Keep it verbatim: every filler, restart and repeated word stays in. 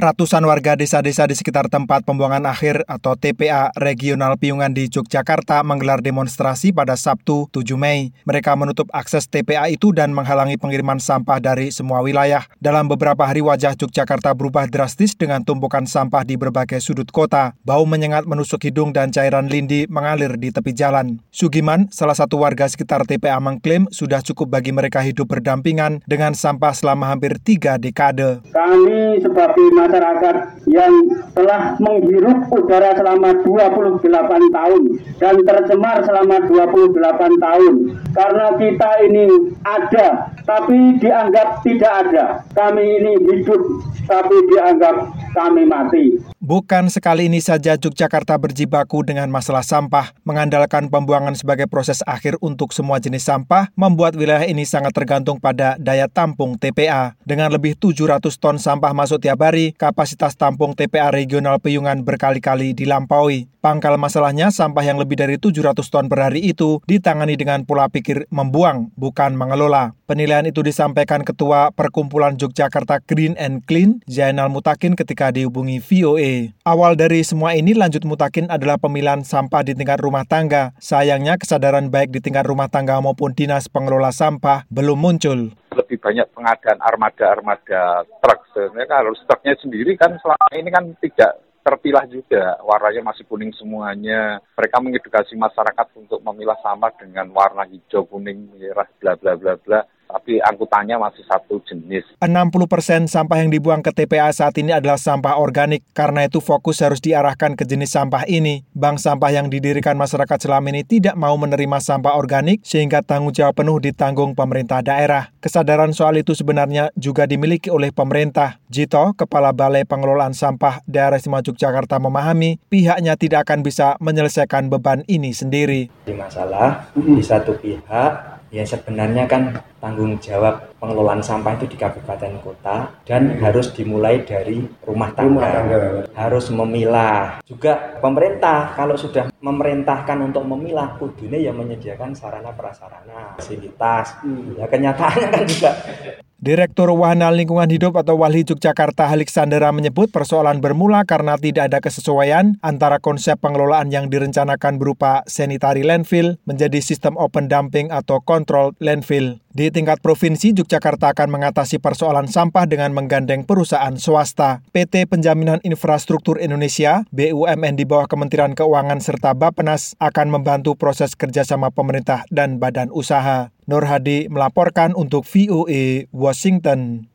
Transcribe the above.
Ratusan warga desa-desa di sekitar tempat pembuangan akhir atau T P A Regional Piyungan di Yogyakarta menggelar demonstrasi pada Sabtu tujuh Mei. Mereka menutup akses T P A itu dan menghalangi pengiriman sampah dari semua wilayah. Dalam beberapa hari wajah Yogyakarta berubah drastis dengan tumpukan sampah di berbagai sudut kota. Bau menyengat menusuk hidung dan cairan lindi mengalir di tepi jalan. Sugiman, salah satu warga sekitar T P A, mengklaim sudah cukup bagi mereka hidup berdampingan dengan sampah selama hampir tiga dekade. Kami sebagai masyarakat yang telah menghirup udara selama dua puluh delapan tahun dan tercemar selama dua puluh delapan tahun. Karena kita ini ada, tapi dianggap tidak ada. Kami ini hidup, tapi dianggap kami mati. Bukan sekali ini saja Yogyakarta berjibaku dengan masalah sampah. Mengandalkan pembuangan sebagai proses akhir untuk semua jenis sampah, membuat wilayah ini sangat tergantung pada daya tampung T P A. Dengan lebih tujuh ratus ton sampah masuk tiap hari, kapasitas tampung T P A Regional Piyungan berkali-kali dilampaui. Pangkal masalahnya, sampah yang lebih dari tujuh ratus ton per hari itu ditangani dengan pola pikir membuang, bukan mengelola. Penilaian itu disampaikan Ketua Perkumpulan Yogyakarta Green and Clean, Jainal Mutakin, ketika dihubungi V O A. Awal dari semua ini, lanjut Mutakin, adalah pemilihan sampah di tingkat rumah tangga. Sayangnya kesadaran baik di tingkat rumah tangga maupun dinas pengelola sampah belum muncul. Lebih banyak pengadaan armada-armada truk. Sebenarnya kalau truknya sendiri kan selama ini kan tidak terpilah juga, warnanya masih kuning semuanya. Mereka mengedukasi masyarakat untuk memilah sampah dengan warna hijau, kuning, merah, bla bla bla bla. Tapi angkutannya masih satu jenis. enam puluh persen sampah yang dibuang ke T P A saat ini adalah sampah organik. Karena itu fokus harus diarahkan ke jenis sampah ini. Bank sampah yang didirikan masyarakat selama ini tidak mau menerima sampah organik, sehingga tanggung jawab penuh ditanggung pemerintah daerah. Kesadaran soal itu sebenarnya juga dimiliki oleh pemerintah. Jito, Kepala Balai Pengelolaan Sampah Daerah Istimewa Yogyakarta, memahami pihaknya tidak akan bisa menyelesaikan beban ini sendiri. Di masalah di satu pihak, ya sebenarnya kan tanggung jawab pengelolaan sampah itu di kabupaten kota dan harus dimulai dari rumah tangga, harus memilah. Juga pemerintah kalau sudah memerintahkan untuk memilah, kudunya ya menyediakan sarana prasarana, fasilitas. Ya kenyataannya kan juga. Direktur Wahana Lingkungan Hidup atau Walhi Yogyakarta Halik Sandera menyebut persoalan bermula karena tidak ada kesesuaian antara konsep pengelolaan yang direncanakan berupa sanitary landfill menjadi sistem open dumping atau controlled landfill. Di tingkat provinsi, Yogyakarta akan mengatasi persoalan sampah dengan menggandeng perusahaan swasta. P T Penjaminan Infrastruktur Indonesia, B U M N di bawah Kementerian Keuangan serta Bappenas akan membantu proses kerjasama pemerintah dan badan usaha. Nurhadi melaporkan untuk V O A Washington.